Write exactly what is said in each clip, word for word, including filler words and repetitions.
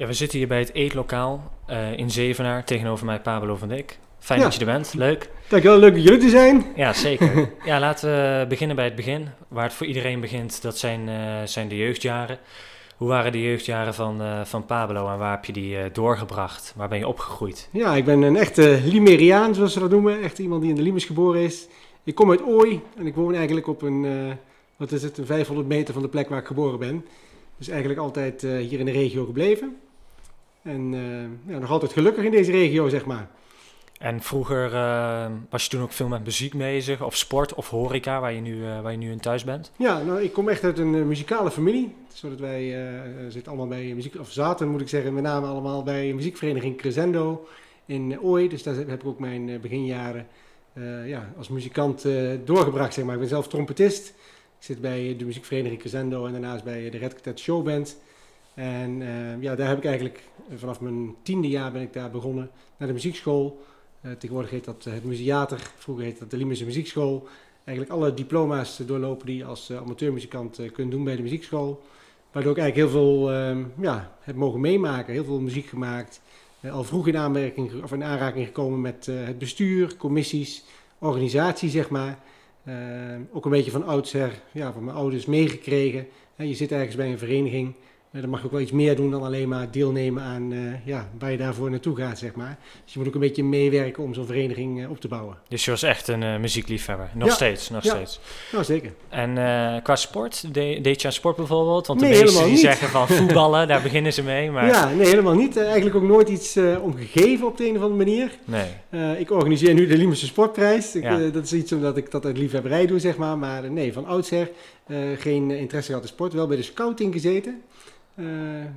Ja, we zitten hier bij het Eetlokaal uh, in Zevenaar. Tegenover mij Pablo van Dijk. Fijn ja. dat je er bent. Leuk. Dankjewel. Leuk dat jullie te zijn. Ja, zeker. Ja, laten we beginnen bij het begin. Waar het voor iedereen begint, dat zijn, uh, zijn de jeugdjaren. Hoe waren de jeugdjaren van, uh, van Pablo en waar heb je die uh, doorgebracht? Waar ben je opgegroeid? Ja, ik ben een echte Limeriaan, zoals ze dat noemen. Echt iemand die in de Liemers geboren is. Ik kom uit Ooi en ik woon eigenlijk op een, uh, wat is het, een vijfhonderd meter van de plek waar ik geboren ben. Dus eigenlijk altijd uh, hier in de regio gebleven. En uh, ja, nog altijd gelukkig in deze regio, zeg maar. En vroeger uh, was je toen ook veel met muziek bezig, of sport, of horeca, waar je nu, uh, waar je nu in thuis bent? Ja, nou, ik kom echt uit een uh, muzikale familie. Zodat wij uh, zitten allemaal bij muziek, of zaten moet ik zeggen, met name allemaal bij muziekvereniging Crescendo in Ooi. Dus daar heb ik ook mijn beginjaren uh, ja, als muzikant uh, doorgebracht, zeg maar. Ik ben zelf trompetist. Ik zit bij de muziekvereniging Crescendo en daarnaast bij de Redcatat Showband. En uh, ja, daar heb ik eigenlijk, uh, vanaf mijn tiende jaar ben ik daar begonnen, naar de muziekschool. Uh, tegenwoordig heet dat het Muziater, vroeger heette dat de Liemerse Muziekschool. Eigenlijk alle diploma's doorlopen die je als uh, amateurmuzikant uh, kunt doen bij de muziekschool. Waardoor ik eigenlijk heel veel uh, ja, heb mogen meemaken, heel veel muziek gemaakt. Uh, al vroeg in, aanmerking, of in aanraking gekomen met uh, het bestuur, commissies, organisatie zeg maar. Uh, ook een beetje van oudsher, ja, van mijn ouders meegekregen. Uh, je zit ergens bij een vereniging. Uh, dan mag je ook wel iets meer doen dan alleen maar deelnemen aan uh, ja, waar je daarvoor naartoe gaat, zeg maar. Dus je moet ook een beetje meewerken om zo'n vereniging uh, op te bouwen. Dus je was echt een uh, muziekliefhebber? Nog ja. steeds? Nog ja. steeds. Nou, zeker. En uh, qua sport? De- deed je aan sport bijvoorbeeld? Want de nee, meesten die niet. zeggen van voetballen, daar beginnen ze mee. Maar... Ja, nee, helemaal niet. Uh, eigenlijk ook nooit iets uh, omgegeven op de een of andere manier. Nee. Uh, ik organiseer nu de Liemerse Sportprijs. Ik, ja. uh, dat is iets omdat ik dat uit liefhebberij doe, zeg maar. Maar uh, nee, van oudsher uh, geen interesse gehad in sport. Wel bij de scouting gezeten. Uh,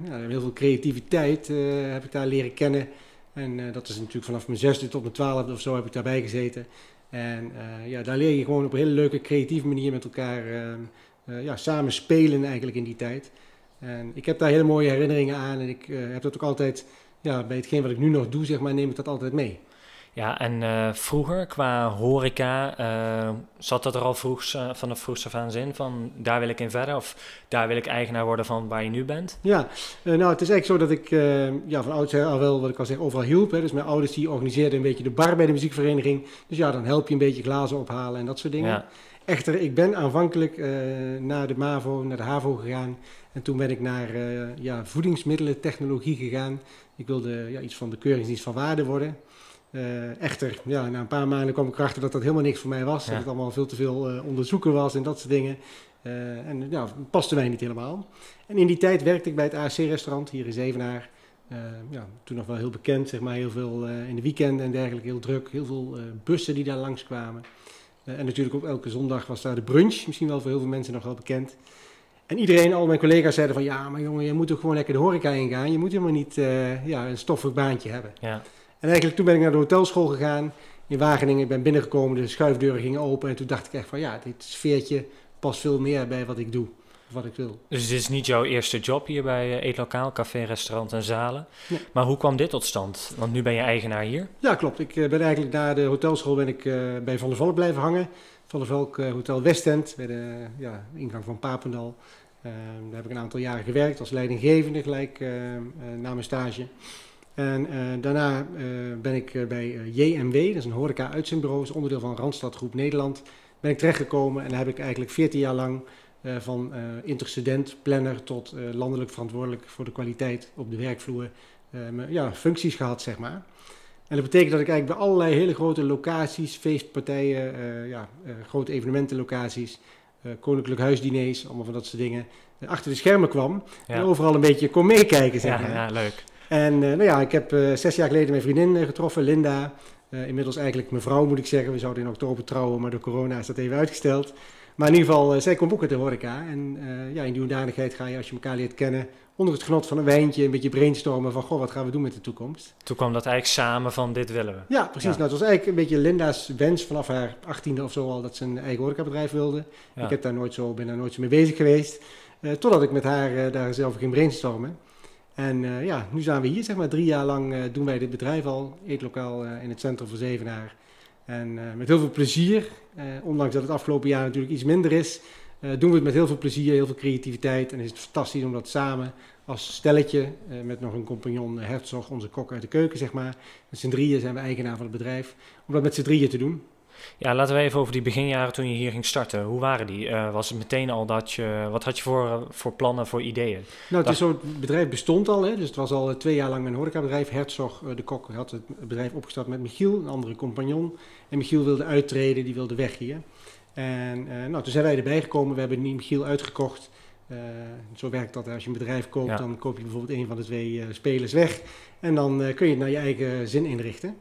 ja, heel veel creativiteit uh, heb ik daar leren kennen. En uh, dat is natuurlijk vanaf mijn zesde tot mijn twaalfde of zo heb ik daarbij gezeten. En uh, ja, daar leer je gewoon op een hele leuke creatieve manier met elkaar uh, uh, ja, samen spelen eigenlijk in die tijd. En ik heb daar hele mooie herinneringen aan. En ik uh, heb dat ook altijd, ja, bij hetgeen wat ik nu nog doe, zeg maar, neem ik dat altijd mee. Ja, en uh, vroeger qua horeca, uh, zat dat er al vroeg, uh, vanaf vroegst af aan zin van daar wil ik in verder of daar wil ik eigenaar worden van waar je nu bent? Ja, uh, nou het is eigenlijk zo dat ik uh, ja, van oudsher al wel, wat ik al zeg, overal hielp. Hè. Dus mijn ouders die organiseerden een beetje de bar bij de muziekvereniging. Dus ja, dan help je een beetje glazen ophalen en dat soort dingen. Ja. Echter, ik ben aanvankelijk uh, naar de MAVO, naar de HAVO gegaan. En toen ben ik naar uh, ja, voedingsmiddelentechnologie gegaan. Ik wilde ja, iets van de keuringsdienst van waarde worden. Uh, echter, ja, na een paar maanden kwam ik erachter dat dat helemaal niks voor mij was. Ja. Dat het allemaal veel te veel uh, onderzoeken was en dat soort dingen. Uh, en ja, dat paste mij niet helemaal. En in die tijd werkte ik bij het A C-restaurant hier in Zevenaar. Uh, ja, toen nog wel heel bekend, zeg maar, heel veel uh, in de weekenden en dergelijke, heel druk. Heel veel uh, bussen die daar langskwamen. Uh, en natuurlijk ook elke zondag was daar de brunch, misschien wel voor heel veel mensen nog wel bekend. En iedereen, al mijn collega's zeiden van, ja, maar jongen, je moet toch gewoon lekker de horeca ingaan. Je moet helemaal niet uh, ja, een stoffig baantje hebben. Ja. En eigenlijk toen ben ik naar de hotelschool gegaan in Wageningen. Ik ben binnengekomen, de schuifdeuren gingen open. En toen dacht ik echt van ja, dit sfeertje past veel meer bij wat ik doe. Of wat ik wil. Dus dit is niet jouw eerste job hier bij Eetlokaal, café, restaurant en zalen. Nee. Maar hoe kwam dit tot stand? Want nu ben je eigenaar hier. Ja, klopt. Ik ben eigenlijk na de hotelschool ben ik uh, bij Van der Valk blijven hangen. Van der Valk uh, Hotel Westend, bij de uh, ja, ingang van Papendal. Uh, daar heb ik een aantal jaren gewerkt als leidinggevende gelijk uh, uh, na mijn stage. En uh, daarna uh, ben ik uh, bij uh, J M W, dat is een horeca-uitzendbureau, dat is onderdeel van Randstad Groep Nederland, ben ik terechtgekomen en daar heb ik eigenlijk veertien jaar lang uh, van uh, intercedent, planner tot uh, landelijk verantwoordelijk voor de kwaliteit op de werkvloer uh, ja, functies gehad, zeg maar. En dat betekent dat ik eigenlijk bij allerlei hele grote locaties, feestpartijen, uh, ja, uh, grote evenementenlocaties, uh, koninklijk huisdiners, allemaal van dat soort dingen, uh, achter de schermen kwam ja. en overal een beetje kon meekijken, zeg maar. Ja, ja, leuk. En uh, nou ja, ik heb uh, zes jaar geleden mijn vriendin uh, getroffen, Linda. Uh, inmiddels eigenlijk mevrouw, moet ik zeggen. We zouden in oktober trouwen, maar door corona is dat even uitgesteld. Maar in ieder geval, uh, zij komt ook uit de horeca. En uh, ja, in die hoedanigheid ga je, als je elkaar leert kennen, onder het genot van een wijntje, een beetje brainstormen van, goh, wat gaan we doen met de toekomst? Toen kwam dat eigenlijk samen van, dit willen we. Ja, precies. Ja. Nou, het was eigenlijk een beetje Linda's wens vanaf haar achttiende of zo al, dat ze een eigen horecabedrijf wilde. Ja. Ik heb daar nooit zo, ben daar nooit zo mee bezig geweest. Uh, totdat ik met haar uh, daar zelf ging brainstormen. En uh, ja, nu zijn we hier, zeg maar, drie jaar lang uh, doen wij dit bedrijf al, Eetlokaal uh, in het centrum van Zevenaar. En uh, met heel veel plezier, uh, ondanks dat het afgelopen jaar natuurlijk iets minder is, uh, doen we het met heel veel plezier, heel veel creativiteit. En is het fantastisch om dat samen als stelletje uh, met nog een compagnon Herzog, onze kok uit de keuken, zeg maar. Met z'n drieën zijn we eigenaar van het bedrijf. Om dat met z'n drieën te doen. Ja, laten we even over die beginjaren toen je hier ging starten. Hoe waren die? Uh, was het meteen al dat je... Wat had je voor, uh, voor plannen, voor ideeën? Nou, het, dat... is zo, het bedrijf bestond al. Hè? Dus het was al twee jaar lang mijn horecabedrijf. Herzog, uh, de kok, had het bedrijf opgestart met Michiel, een andere compagnon. En Michiel wilde uittreden, die wilde weg hier. En uh, nou, toen zijn wij erbij gekomen. We hebben Michiel uitgekocht. Uh, zo werkt dat. Als je een bedrijf koopt, ja. Dan koop je bijvoorbeeld een van de twee uh, spelers weg. En dan uh, kun je het naar je eigen zin inrichten.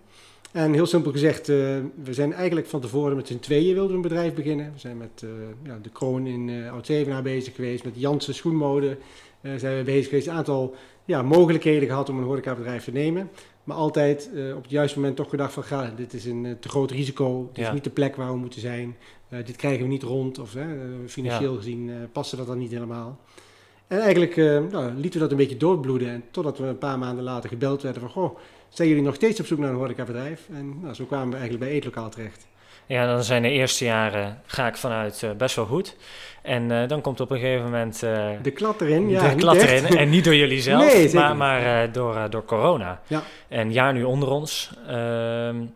En heel simpel gezegd, uh, we zijn eigenlijk van tevoren met z'n tweeën wilden we een bedrijf beginnen. We zijn met uh, ja, De Kroon in uh, Oud Zevenaar bezig geweest, met Janssen Schoenmode uh, zijn we bezig geweest. Een aantal ja, mogelijkheden gehad om een horecabedrijf te nemen. Maar altijd uh, op het juiste moment toch gedacht van, ga, dit is een uh, te groot risico. Dit ja. is niet de plek waar we moeten zijn. Uh, dit krijgen we niet rond of uh, financieel ja. gezien uh, paste dat dan niet helemaal. En eigenlijk uh, nou, lieten we dat een beetje doorbloeden. En totdat we een paar maanden later gebeld werden van, goh, zijn jullie nog steeds op zoek naar een horecabedrijf? En nou, zo kwamen we eigenlijk bij Eetlokaal terecht. Ja, dan zijn de eerste jaren, ga ik vanuit, uh, best wel goed. En uh, dan komt op een gegeven moment... Uh, de klap erin, ja. De klap erin, en niet door jullie zelf, nee, maar, maar uh, door, uh, door corona. Ja. En jaar nu onder ons. Uh,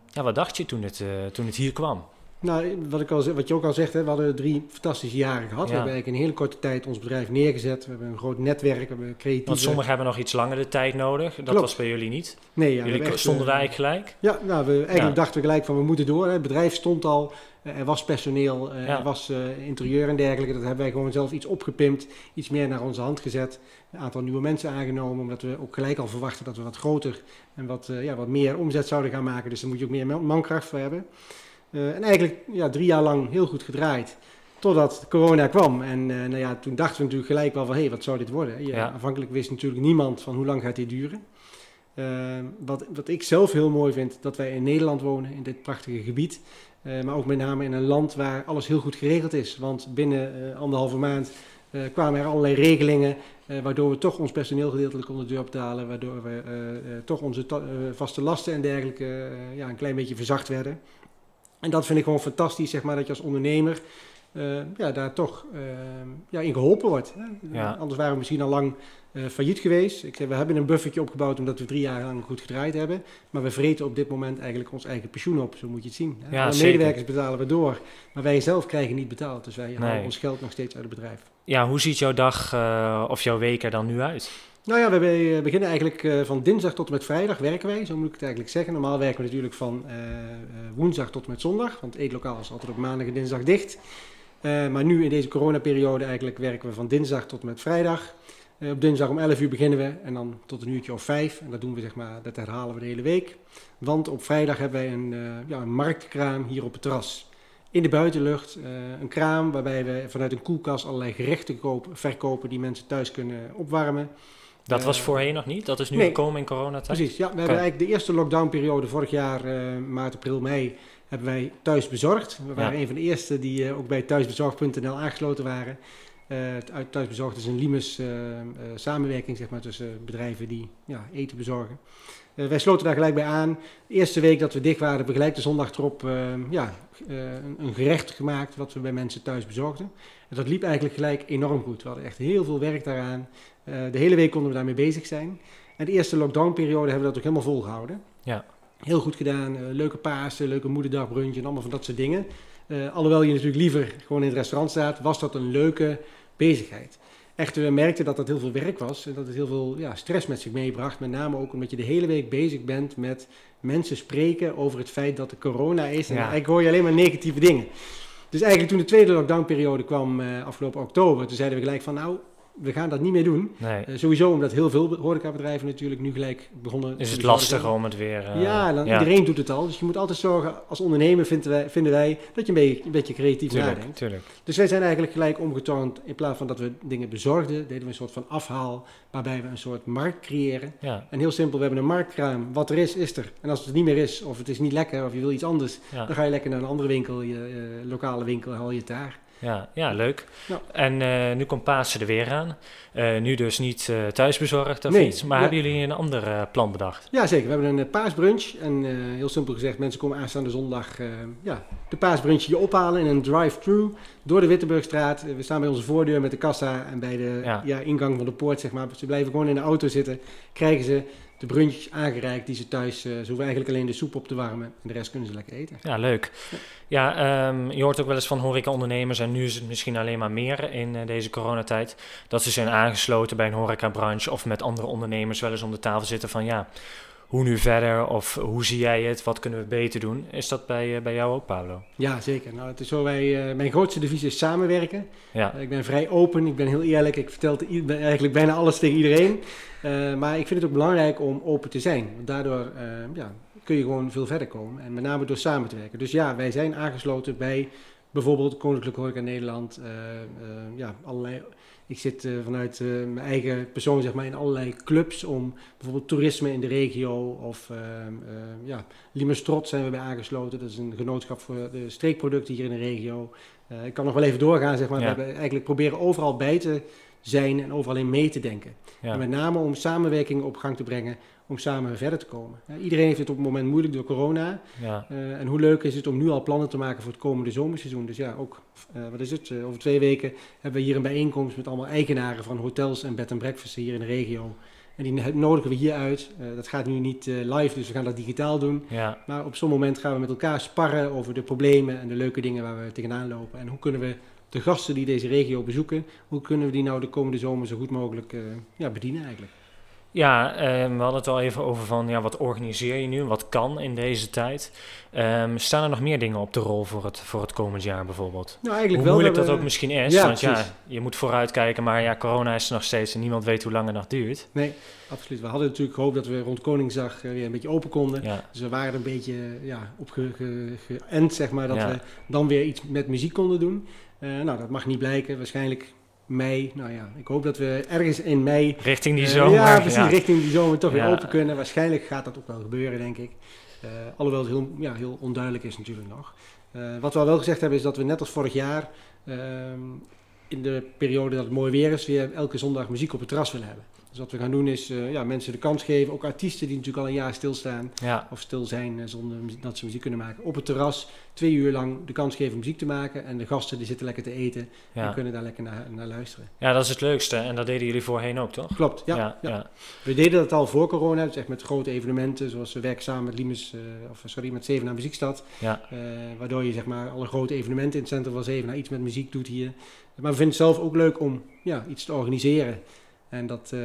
ja, wat dacht je toen het, uh, toen het hier kwam? Nou, wat, ik al, wat je ook al zegt, hè, we hadden drie fantastische jaren gehad. Ja. We hebben eigenlijk in een hele korte tijd ons bedrijf neergezet. We hebben een groot netwerk, we hebben creatief. Want sommigen hebben nog iets langer de tijd nodig. Dat Klopt. Was bij jullie niet. Nee, ja, jullie echt, stonden uh, daar eigenlijk gelijk. Ja, nou, we eigenlijk ja. dachten we gelijk van we moeten door. Hè. Het bedrijf stond al, er was personeel, er ja. was uh, interieur en dergelijke. Dat hebben wij gewoon zelf iets opgepimpt, iets meer naar onze hand gezet. Een aantal nieuwe mensen aangenomen, omdat we ook gelijk al verwachten dat we wat groter en wat, uh, ja, wat meer omzet zouden gaan maken. Dus daar moet je ook meer mankracht voor hebben. Uh, en eigenlijk ja, drie jaar lang heel goed gedraaid, totdat corona kwam. En uh, nou ja, toen dachten we natuurlijk gelijk wel van, hé, hey, wat zou dit worden? Ja, ja. Aanvankelijk wist natuurlijk niemand van hoe lang gaat dit duren. Uh, wat, wat ik zelf heel mooi vind, dat wij in Nederland wonen, in dit prachtige gebied. Uh, maar ook met name in een land waar alles heel goed geregeld is. Want binnen uh, anderhalve maand uh, kwamen er allerlei regelingen, uh, waardoor we toch ons personeel gedeeltelijk onder de deur betalen. Waardoor we uh, uh, toch onze ta- uh, vaste lasten en dergelijke uh, ja, een klein beetje verzacht werden. En dat vind ik gewoon fantastisch, zeg maar, dat je als ondernemer uh, ja, daar toch uh, ja, in geholpen wordt. Hè? Ja. Anders waren we misschien al lang uh, failliet geweest. Ik zeg, we hebben een buffertje opgebouwd omdat we drie jaar lang goed gedraaid hebben. Maar we vreten op dit moment eigenlijk ons eigen pensioen op, zo moet je het zien. Hè? Ja, de medewerkers betalen we door, maar wij zelf krijgen niet betaald. Dus wij nee. halen ons geld nog steeds uit het bedrijf. Ja, hoe ziet jouw dag uh, of jouw week er dan nu uit? Nou ja, we beginnen eigenlijk van dinsdag tot en met vrijdag werken wij, zo moet ik het eigenlijk zeggen. Normaal werken we natuurlijk van uh, woensdag tot en met zondag, want Eetlokaal is altijd op maandag en dinsdag dicht. Uh, maar nu in deze coronaperiode eigenlijk werken we van dinsdag tot en met vrijdag. Uh, op dinsdag om elf uur beginnen we en dan tot een uurtje of vijf. En dat doen we, zeg maar, dat herhalen we de hele week. Want op vrijdag hebben wij een, uh, ja, een marktkraam hier op het terras. In de buitenlucht, een kraam waarbij we vanuit een koelkast allerlei gerechten kopen, verkopen die mensen thuis kunnen opwarmen. Dat was voorheen nog niet? Dat is nu nee, gekomen in coronatijd? Precies, ja. We okay. hebben eigenlijk de eerste lockdownperiode vorig jaar, uh, maart, april, mei, hebben wij Thuisbezorgd. We waren ja. een van de eerste die uh, ook bij thuisbezorgd punt n l aangesloten waren. Uh, Thuisbezorgd is een Liemers uh, uh, samenwerking, zeg maar, tussen bedrijven die ja, eten bezorgen. Uh, wij sloten daar gelijk bij aan. De eerste week dat we dicht waren, hebben we gelijk de zondag erop uh, ja, uh, een gerecht gemaakt wat we bij mensen thuis bezorgden. En dat liep eigenlijk gelijk enorm goed. We hadden echt heel veel werk daaraan. Uh, de hele week konden we daarmee bezig zijn. En de eerste lockdownperiode hebben we dat ook helemaal volgehouden. Ja. Heel goed gedaan. Uh, leuke Pasen, leuke moederdagbrunch en allemaal van dat soort dingen. Uh, alhoewel je natuurlijk liever gewoon in het restaurant staat, was dat een leuke bezigheid. Echter, we merkten dat dat heel veel werk was en dat het heel veel ja, stress met zich meebracht. Met name ook omdat je de hele week bezig bent met mensen spreken over het feit dat er corona is. En ja. eigenlijk hoor je alleen maar negatieve dingen. Dus eigenlijk toen de tweede lockdownperiode kwam uh, afgelopen oktober, toen zeiden we gelijk van nou, we gaan dat niet meer doen. Nee. Uh, sowieso omdat heel veel horecabedrijven natuurlijk nu gelijk begonnen... Is het lastiger om het weer... Uh, ja, dan ja, iedereen doet het al. Dus je moet altijd zorgen, als ondernemer vinden wij, vinden wij dat je een beetje, een beetje creatief tuurlijk, nadenkt. Tuurlijk. Dus wij zijn eigenlijk gelijk omgetornd. In plaats van dat we dingen bezorgden, deden we een soort van afhaal waarbij we een soort markt creëren. Ja. En heel simpel, we hebben een marktkraam. Wat er is, is er. En als het niet meer is, of het is niet lekker, of je wil iets anders, ja. dan ga je lekker naar een andere winkel, je uh, lokale winkel, haal je het daar. Ja, ja, leuk. Ja. En uh, nu komt Pasen er weer aan. Uh, nu dus niet uh, thuisbezorgd of nee, iets. Maar ja. hebben jullie een ander uh, plan bedacht? Ja, zeker. We hebben een uh, paasbrunch. En uh, heel simpel gezegd, mensen komen aanstaande zondag uh, ja, de paasbrunchje ophalen in een drive-thru door de Wittenbergstraat. We staan bij onze voordeur met de kassa en bij de ja. Ja, ingang van de poort, zeg maar. Ze blijven gewoon in de auto zitten, krijgen ze de brunch aangereikt die ze thuis... Uh, ze hoeven eigenlijk alleen de soep op te warmen en de rest kunnen ze lekker eten. Ja, leuk. Ja, um, je hoort ook wel eens van horecaondernemers, en nu is het misschien alleen maar meer in uh, deze coronatijd, dat ze zijn aangesloten bij een horecabranche of met andere ondernemers wel eens om de tafel zitten van ja, hoe nu verder of hoe zie jij het, wat kunnen we beter doen? Is dat bij, uh, bij jou ook, Pablo? Ja, zeker. Nou, het is zo, wij, uh, mijn grootste devies is samenwerken. Ja. Uh, ik ben vrij open, ik ben heel eerlijk, ik vertel te, eigenlijk bijna alles tegen iedereen. Uh, maar ik vind het ook belangrijk om open te zijn. Want daardoor uh, ja, kun je gewoon veel verder komen. En met name door samen te werken. Dus ja, wij zijn aangesloten bij bijvoorbeeld Koninklijke Horeca Nederland. Uh, uh, ja, allerlei, ik zit uh, vanuit uh, mijn eigen persoon zeg maar, in allerlei clubs om bijvoorbeeld toerisme in de regio. Of uh, uh, ja, Liemers Trots zijn we bij aangesloten. Dat is een genootschap voor de streekproducten hier in de regio. Uh, ik kan nog wel even doorgaan. Zeg maar. Ja. We hebben eigenlijk proberen overal bij te zijn en overal in mee te denken. Ja. En met name om samenwerking op gang te brengen, om samen verder te komen. Ja, iedereen heeft het op het moment moeilijk door corona. Ja. Uh, en hoe leuk is het om nu al plannen te maken voor het komende zomerseizoen. Dus ja, ook, uh, wat is het, uh, over twee weken hebben we hier een bijeenkomst met allemaal eigenaren van hotels en bed and breakfasts hier in de regio. En die nodigen we hier uit. Uh, dat gaat nu niet uh, live, dus we gaan dat digitaal doen. Ja. Maar op zo'n moment gaan we met elkaar sparren over de problemen en de leuke dingen waar we tegenaan lopen. En hoe kunnen we de gasten die deze regio bezoeken, hoe kunnen we die nou de komende zomer zo goed mogelijk uh, ja, bedienen eigenlijk? Ja, um, we hadden het al even over van ja, wat organiseer je nu, wat kan in deze tijd. Um, staan er nog meer dingen op de rol voor het, voor het komend jaar bijvoorbeeld? Nou, eigenlijk hoe wel moeilijk dat, we, dat ook misschien is, ja, want precies. Ja, je moet vooruitkijken, maar ja, corona is er nog steeds en niemand weet hoe lang het nog duurt. Nee, absoluut. We hadden natuurlijk gehoopt dat we rond Koningsdag weer een beetje open konden. Ja. Dus we waren er een beetje ja, op ge, ge, geënt, zeg maar, dat ja. we dan weer iets met muziek konden doen. Uh, nou, dat mag niet blijken, waarschijnlijk mei, nou ja, ik hoop dat we ergens in mei... Richting die zomer. Uh, ja, precies, ja. richting die zomer toch ja. weer open kunnen. Waarschijnlijk gaat dat ook wel gebeuren, denk ik. Uh, alhoewel het heel, ja, heel onduidelijk is natuurlijk nog. Uh, wat we al wel gezegd hebben is dat we net als vorig jaar, uh, in de periode dat het mooi weer is, weer elke zondag muziek op het terras willen hebben. Dus wat we gaan doen is uh, ja, mensen de kans geven, ook artiesten die natuurlijk al een jaar stilstaan ja. of stil zijn uh, zonder dat ze muziek kunnen maken. Op het terras twee uur lang de kans geven om muziek te maken en de gasten die zitten lekker te eten ja. en kunnen daar lekker naar, naar luisteren. Ja, dat is het leukste en dat deden jullie voorheen ook, toch? Klopt, ja. ja, ja. ja. We deden dat al voor corona, dus echt met grote evenementen zoals we werken samen met Liemers, uh, of sorry, met Zevenaar Muziekstad. Ja. Uh, waardoor je zeg maar alle grote evenementen in het centrum van Zevenaar iets met muziek doet hier. Maar we vinden het zelf ook leuk om ja, iets te organiseren. En dat uh,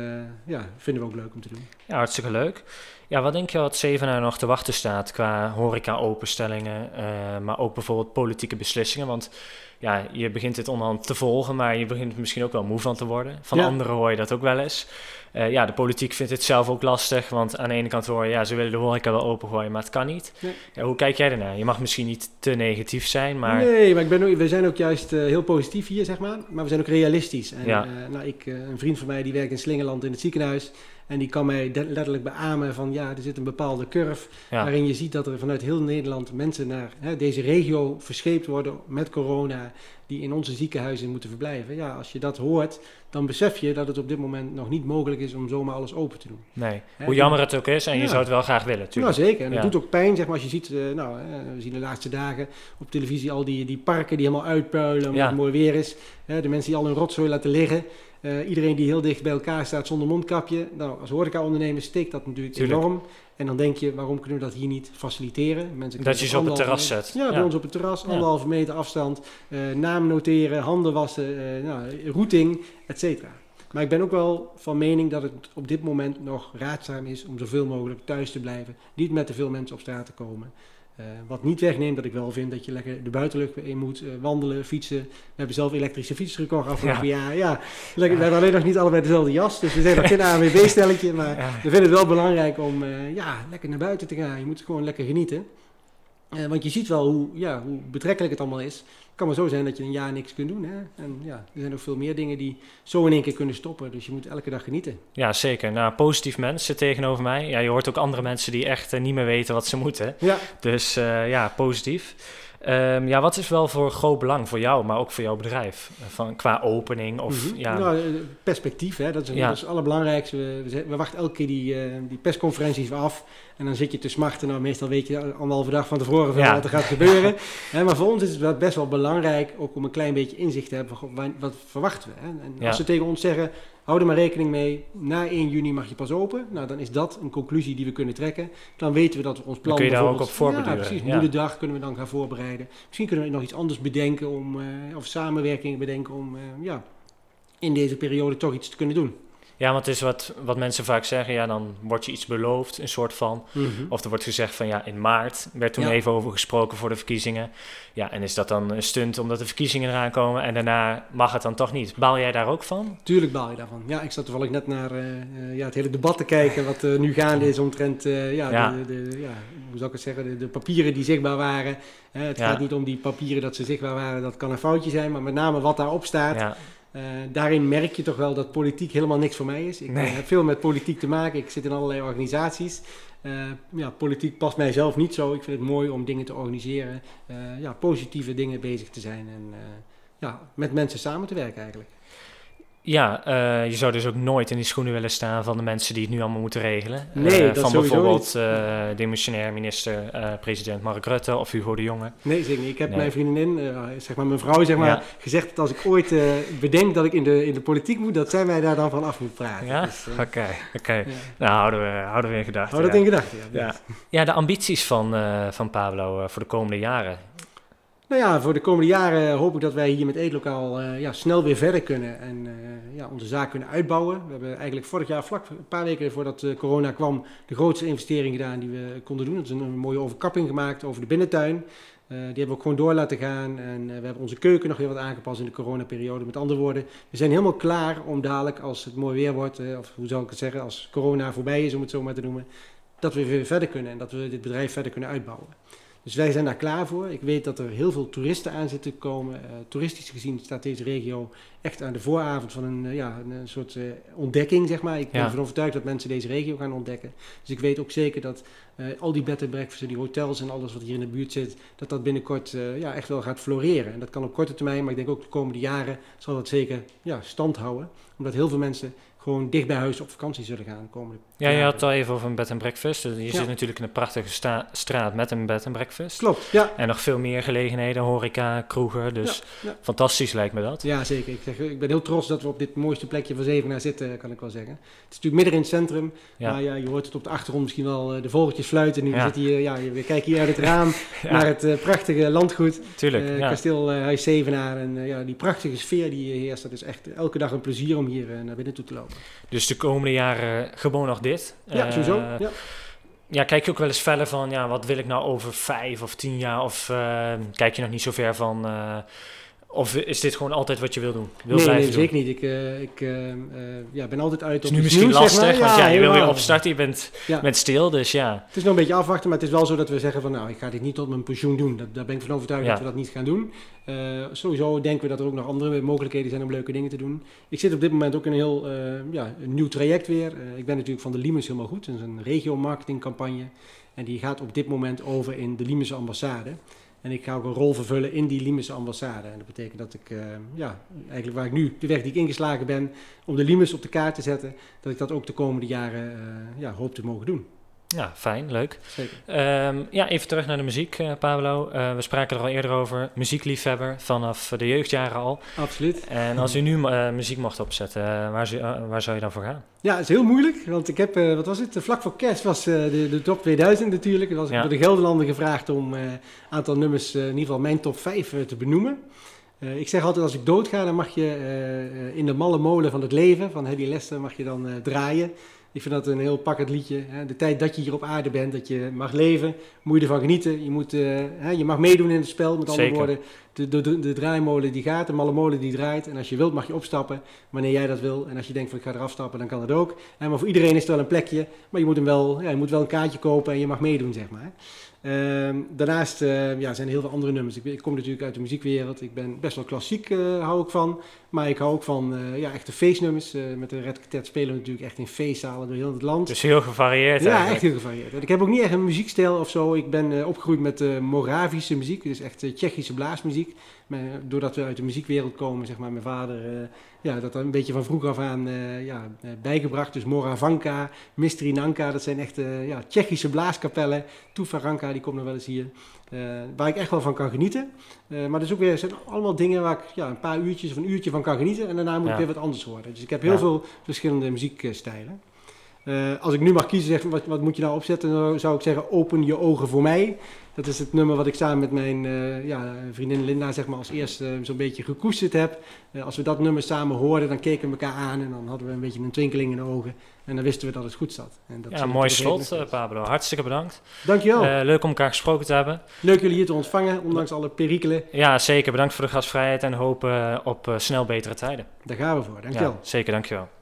ja, vinden we ook leuk om te doen. Ja, hartstikke leuk. Ja, wat denk je wat Zevenaar nog te wachten staat qua horeca-openstellingen, uh, maar ook bijvoorbeeld politieke beslissingen? Want ja, je begint dit onderhand te volgen, maar je begint er misschien ook wel moe van te worden. Van ja. anderen hoor je dat ook wel eens. Uh, ja, de politiek vindt het zelf ook lastig, want aan de ene kant hoor je, ja, ze willen de horeca wel opengooien, maar het kan niet. Nee. Ja, hoe kijk jij daarnaar? Je mag misschien niet te negatief zijn, maar... Nee, maar ik ben ook, we zijn ook juist uh, heel positief hier, zeg maar, maar we zijn ook realistisch. En, ja. uh, nou, ik, uh, een vriend van mij, die werkt in Slingeland in het ziekenhuis, en die kan mij de- letterlijk beamen van ja, er zit een bepaalde curve ja. waarin je ziet dat er vanuit heel Nederland mensen naar hè, deze regio verscheept worden met corona, die in onze ziekenhuizen moeten verblijven. Ja, als je dat hoort, dan besef je dat het op dit moment nog niet mogelijk is om zomaar alles open te doen. Nee, hè? Hoe jammer het ook is en ja. je zou het wel graag willen. Tuurlijk. Nou zeker, en het ja. doet ook pijn zeg maar, als je ziet, uh, nou, uh, we zien de laatste dagen op televisie al die, die parken die helemaal uitpuilen omdat ja. het mooi weer is. Hè? De mensen die al hun rotzooi laten liggen. Uh, iedereen die heel dicht bij elkaar staat zonder mondkapje. Nou, als horecaondernemer steekt dat natuurlijk Tuurlijk. enorm. En dan denk je, waarom kunnen we dat hier niet faciliteren? Mensen dat je ze op het terras meter, zet. Ja, bij ja. ons op het terras. Anderhalve meter afstand. Uh, naam noteren, handen wassen, uh, nou, routing, et cetera. Maar ik ben ook wel van mening dat het op dit moment nog raadzaam is om zoveel mogelijk thuis te blijven. Niet met te veel mensen op straat te komen. Uh, wat niet wegneemt dat ik wel vind dat je lekker de buitenlucht in moet, uh, wandelen, fietsen. We hebben zelf elektrische fietsen gekocht afgelopen ja. jaar. Ja, lekker, ja. We hebben alleen nog niet allebei dezelfde jas, dus we zijn nog geen A W B-stelletje. Maar ja. we vinden het wel belangrijk om uh, ja, lekker naar buiten te gaan. Je moet gewoon lekker genieten. Uh, want je ziet wel hoe, ja, hoe betrekkelijk het allemaal is. Het kan maar zo zijn dat je een jaar niks kunt doen. Hè? En ja, er zijn nog veel meer dingen die zo in één keer kunnen stoppen. Dus je moet elke dag genieten. Ja, zeker. Nou, positief mensen tegenover mij. Ja, je hoort ook andere mensen die echt uh, niet meer weten wat ze moeten. Ja. Dus uh, ja, positief. Um, ja, wat is wel voor groot belang voor jou, maar ook voor jouw bedrijf? Van, qua opening of... Mm-hmm. Ja. Nou, perspectief, hè? Dat is, ja. dat is het allerbelangrijkste. We, we, we wachten elke keer die, uh, die persconferenties af. En dan zit je te smachten. Nou, meestal weet je anderhalve dag van tevoren van ja. wat er gaat gebeuren. Hè, maar voor ons is het wel best wel belangrijk, ook om een klein beetje inzicht te hebben van wat verwachten we. Hè? En ja. als ze tegen ons zeggen, hou er maar rekening mee, na één juni mag je pas open. Nou, dan is dat een conclusie die we kunnen trekken. Dan weten we dat we ons plan kun je daar ook op voorbeduren. Ja, precies. Ja. Nu de dag kunnen we dan gaan voorbereiden. Misschien kunnen we nog iets anders bedenken om, uh, of samenwerkingen bedenken om uh, ja, in deze periode toch iets te kunnen doen. Ja, want het is wat, wat mensen vaak zeggen, ja, dan wordt je iets beloofd, een soort van. Mm-hmm. Of er wordt gezegd van, ja, in maart werd toen ja. even over gesproken voor de verkiezingen. Ja, en is dat dan een stunt omdat de verkiezingen eraan komen en daarna mag het dan toch niet? Baal jij daar ook van? Tuurlijk baal je daarvan. Ja, ik zat toevallig net naar uh, ja, het hele debat te kijken wat uh, nu gaande is omtrent, uh, ja, ja. De, de, ja, hoe zou ik het zeggen, de, de papieren die zichtbaar waren. Uh, het ja. gaat niet om die papieren dat ze zichtbaar waren, dat kan een foutje zijn, maar met name wat daarop staat... Ja. Uh, daarin merk je toch wel dat politiek helemaal niks voor mij is. Ik nee. heb veel met politiek te maken. Ik zit in allerlei organisaties. Uh, ja, politiek past mij zelf niet zo. Ik vind het mooi om dingen te organiseren. Uh, ja, positieve dingen bezig te zijn. En uh, ja, met mensen samen te werken eigenlijk. Ja, uh, je zou dus ook nooit in die schoenen willen staan van de mensen die het nu allemaal moeten regelen. Nee, uh, dat van bijvoorbeeld uh, demissionair minister, uh, president Mark Rutte of Hugo de Jonge. Nee, zeker niet. Ik heb nee. mijn vriendin, uh, zeg maar mijn vrouw, zeg maar, ja. gezegd dat als ik ooit uh, bedenk dat ik in de, in de politiek moet, dat zij mij daar dan van af moet praten. Ja, dus, uh, oké. Okay, okay. ja. Nou, houden we, houden we in gedachten. Houden we ja. in gedachten, ja, ja. Ja, de ambities van, uh, van Pablo uh, voor de komende jaren. Nou ja, voor de komende jaren hoop ik dat wij hier met Eetlokaal uh, ja, snel weer verder kunnen en uh, ja, onze zaak kunnen uitbouwen. We hebben eigenlijk vorig jaar, vlak een paar weken voordat uh, corona kwam, de grootste investering gedaan die we konden doen. Dat is een, een mooie overkapping gemaakt over de binnentuin. Uh, die hebben we ook gewoon door laten gaan en uh, we hebben onze keuken nog weer wat aangepast in de coronaperiode. Met andere woorden, we zijn helemaal klaar om dadelijk, als het mooi weer wordt, uh, of hoe zou ik het zeggen, als corona voorbij is om het zo maar te noemen, dat we weer verder kunnen en dat we dit bedrijf verder kunnen uitbouwen. Dus wij zijn daar klaar voor. Ik weet dat er heel veel toeristen aan zitten te komen. Uh, toeristisch gezien staat deze regio echt aan de vooravond van een, uh, ja, een soort uh, ontdekking, zeg maar. Ik ben ja. ervan overtuigd dat mensen deze regio gaan ontdekken. Dus ik weet ook zeker dat uh, al die bed and breakfasts, die hotels en alles wat hier in de buurt zit, dat dat binnenkort uh, ja, echt wel gaat floreren. En dat kan op korte termijn, maar ik denk ook de komende jaren zal dat zeker ja, stand houden. Omdat heel veel mensen gewoon dicht bij huis op vakantie zullen gaan komen. Ja, je had het al even over een bed and breakfast. Dus je ja. zit natuurlijk in een prachtige sta- straat met een bed and breakfast. Klopt, ja. En nog veel meer gelegenheden, horeca, kroegen. Dus ja, ja. fantastisch lijkt me dat. Ja, zeker. Ik, zeg, ik ben heel trots dat we op dit mooiste plekje van Zevenaar zitten, kan ik wel zeggen. Het is natuurlijk midden in het centrum. Ja. Maar ja, je hoort het op de achtergrond misschien wel de vogeltjes fluiten. Nu ja. zit hier, ja, we kijken hier uit het raam ja. naar het uh, prachtige landgoed. Tuurlijk, uh, ja. Kasteel uh, Huis Zevenaar. En uh, ja, die prachtige sfeer die hier heerst. Dat is echt elke dag een plezier om hier uh, naar binnen toe te lopen. Dus de komende jaren gewoon nog dit. Ja, sowieso. Uh, ja. ja, kijk je ook wel eens verder van, ja, wat wil ik nou over vijf of tien jaar? Of uh, kijk je nog niet zo ver van, uh, of is dit gewoon altijd wat je wil doen? Wil nee, nee, zeker doen? niet. Ik, uh, ik uh, uh, ja, ben altijd uit op het is nu misschien nieuws, lastig, zeg maar. want ja, ja je wil weer opstarten, je bent, ja. bent stil, dus ja. Het is nog een beetje afwachten, maar het is wel zo dat we zeggen van, nou, ik ga dit niet tot mijn pensioen doen. Dat, daar ben ik van overtuigd ja. dat we dat niet gaan doen. Uh, sowieso denken we dat er ook nog andere mogelijkheden zijn om leuke dingen te doen. Ik zit op dit moment ook in een heel uh, ja, een nieuw traject weer. Uh, ik ben natuurlijk van de Liemers helemaal goed. Dat is een regio-marketingcampagne. En die gaat op dit moment over in de Liemerse ambassade. En ik ga ook een rol vervullen in die Liemerse ambassade. En dat betekent dat ik, uh, ja, eigenlijk waar ik nu, de weg die ik ingeslagen ben, om de Liemers op de kaart te zetten, dat ik dat ook de komende jaren uh, ja, hoop te mogen doen. Ja, fijn, leuk. Zeker. Um, ja, even terug naar de muziek, uh, Pablo. Uh, we spraken er al eerder over, muziekliefhebber, vanaf de jeugdjaren al. Absoluut. En als u nu uh, muziek mocht opzetten, uh, waar, zou, uh, waar zou je dan voor gaan? Ja, dat is heel moeilijk, want ik heb, uh, wat was het, vlak voor kerst was uh, de, de top tweeduizend natuurlijk. Dan was ik ja. door de Gelderlanden gevraagd om een uh, aantal nummers, uh, in ieder geval mijn top vijf, uh, te benoemen. Uh, ik zeg altijd, als ik doodga, dan mag je uh, in de malle molen van het leven, van Hedy Lester, mag je dan uh, draaien. Ik vind dat een heel pakkend liedje. Hè? De tijd dat je hier op aarde bent, dat je mag leven, moet je ervan genieten. Je, moet, uh, hè, je mag meedoen in het spel, met andere Zeker. woorden. De, de, de draaimolen die gaat, de malle molen die draait. En als je wilt mag je opstappen, wanneer jij dat wil. En als je denkt van ik ga eraf stappen, dan kan dat ook. En maar voor iedereen is het wel een plekje, maar je moet, hem wel, ja, je moet wel een kaartje kopen en je mag meedoen, zeg maar. Um, daarnaast uh, ja, zijn er heel veel andere nummers. Ik, ik kom natuurlijk uit de muziekwereld. Ik ben best wel klassiek, uh, hou ik van. Maar ik hou ook van uh, ja, echte feestnummers. Uh, met de Redcatat spelen we natuurlijk echt in feestzalen door heel het land. Dus heel gevarieerd. Ja, eigenlijk. Echt heel gevarieerd. En ik heb ook niet echt een muziekstijl of zo. Ik ben uh, opgegroeid met uh, Moravische muziek, dus echt uh, Tsjechische blaasmuziek. Maar doordat we uit de muziekwereld komen, zeg maar, mijn vader, uh, ja, dat een beetje van vroeg af aan uh, ja, uh, bijgebracht. Dus Moravanka, Mystery Nanka, dat zijn echt uh, ja, Tsjechische blaaskapellen. Tufaranka, die komt nog wel eens hier. Uh, waar ik echt wel van kan genieten. Uh, maar dus ook weer zijn allemaal dingen waar ik ja, een paar uurtjes of een uurtje van kan genieten. En daarna moet ja. ik weer wat anders horen. Dus ik heb heel ja. veel verschillende muziekstijlen. Uh, als ik nu mag kiezen, zeg, wat, wat moet je nou opzetten, dan zou ik zeggen, open je ogen voor mij. Dat is het nummer wat ik samen met mijn uh, ja, vriendin Linda zeg maar, als eerste uh, zo'n beetje gekoesterd heb. Uh, als we dat nummer samen hoorden, dan keken we elkaar aan en dan hadden we een beetje een twinkeling in de ogen. En dan wisten we dat het goed zat. En dat ja, mooi slot, uh, Pablo. Hartstikke bedankt. Dankjewel. Uh, leuk om elkaar gesproken te hebben. Leuk jullie hier te ontvangen, ondanks alle perikelen. Ja, zeker. Bedankt voor de gastvrijheid en hopen op uh, snel betere tijden. Daar gaan we voor. Dankjewel. Ja, zeker, dankjewel.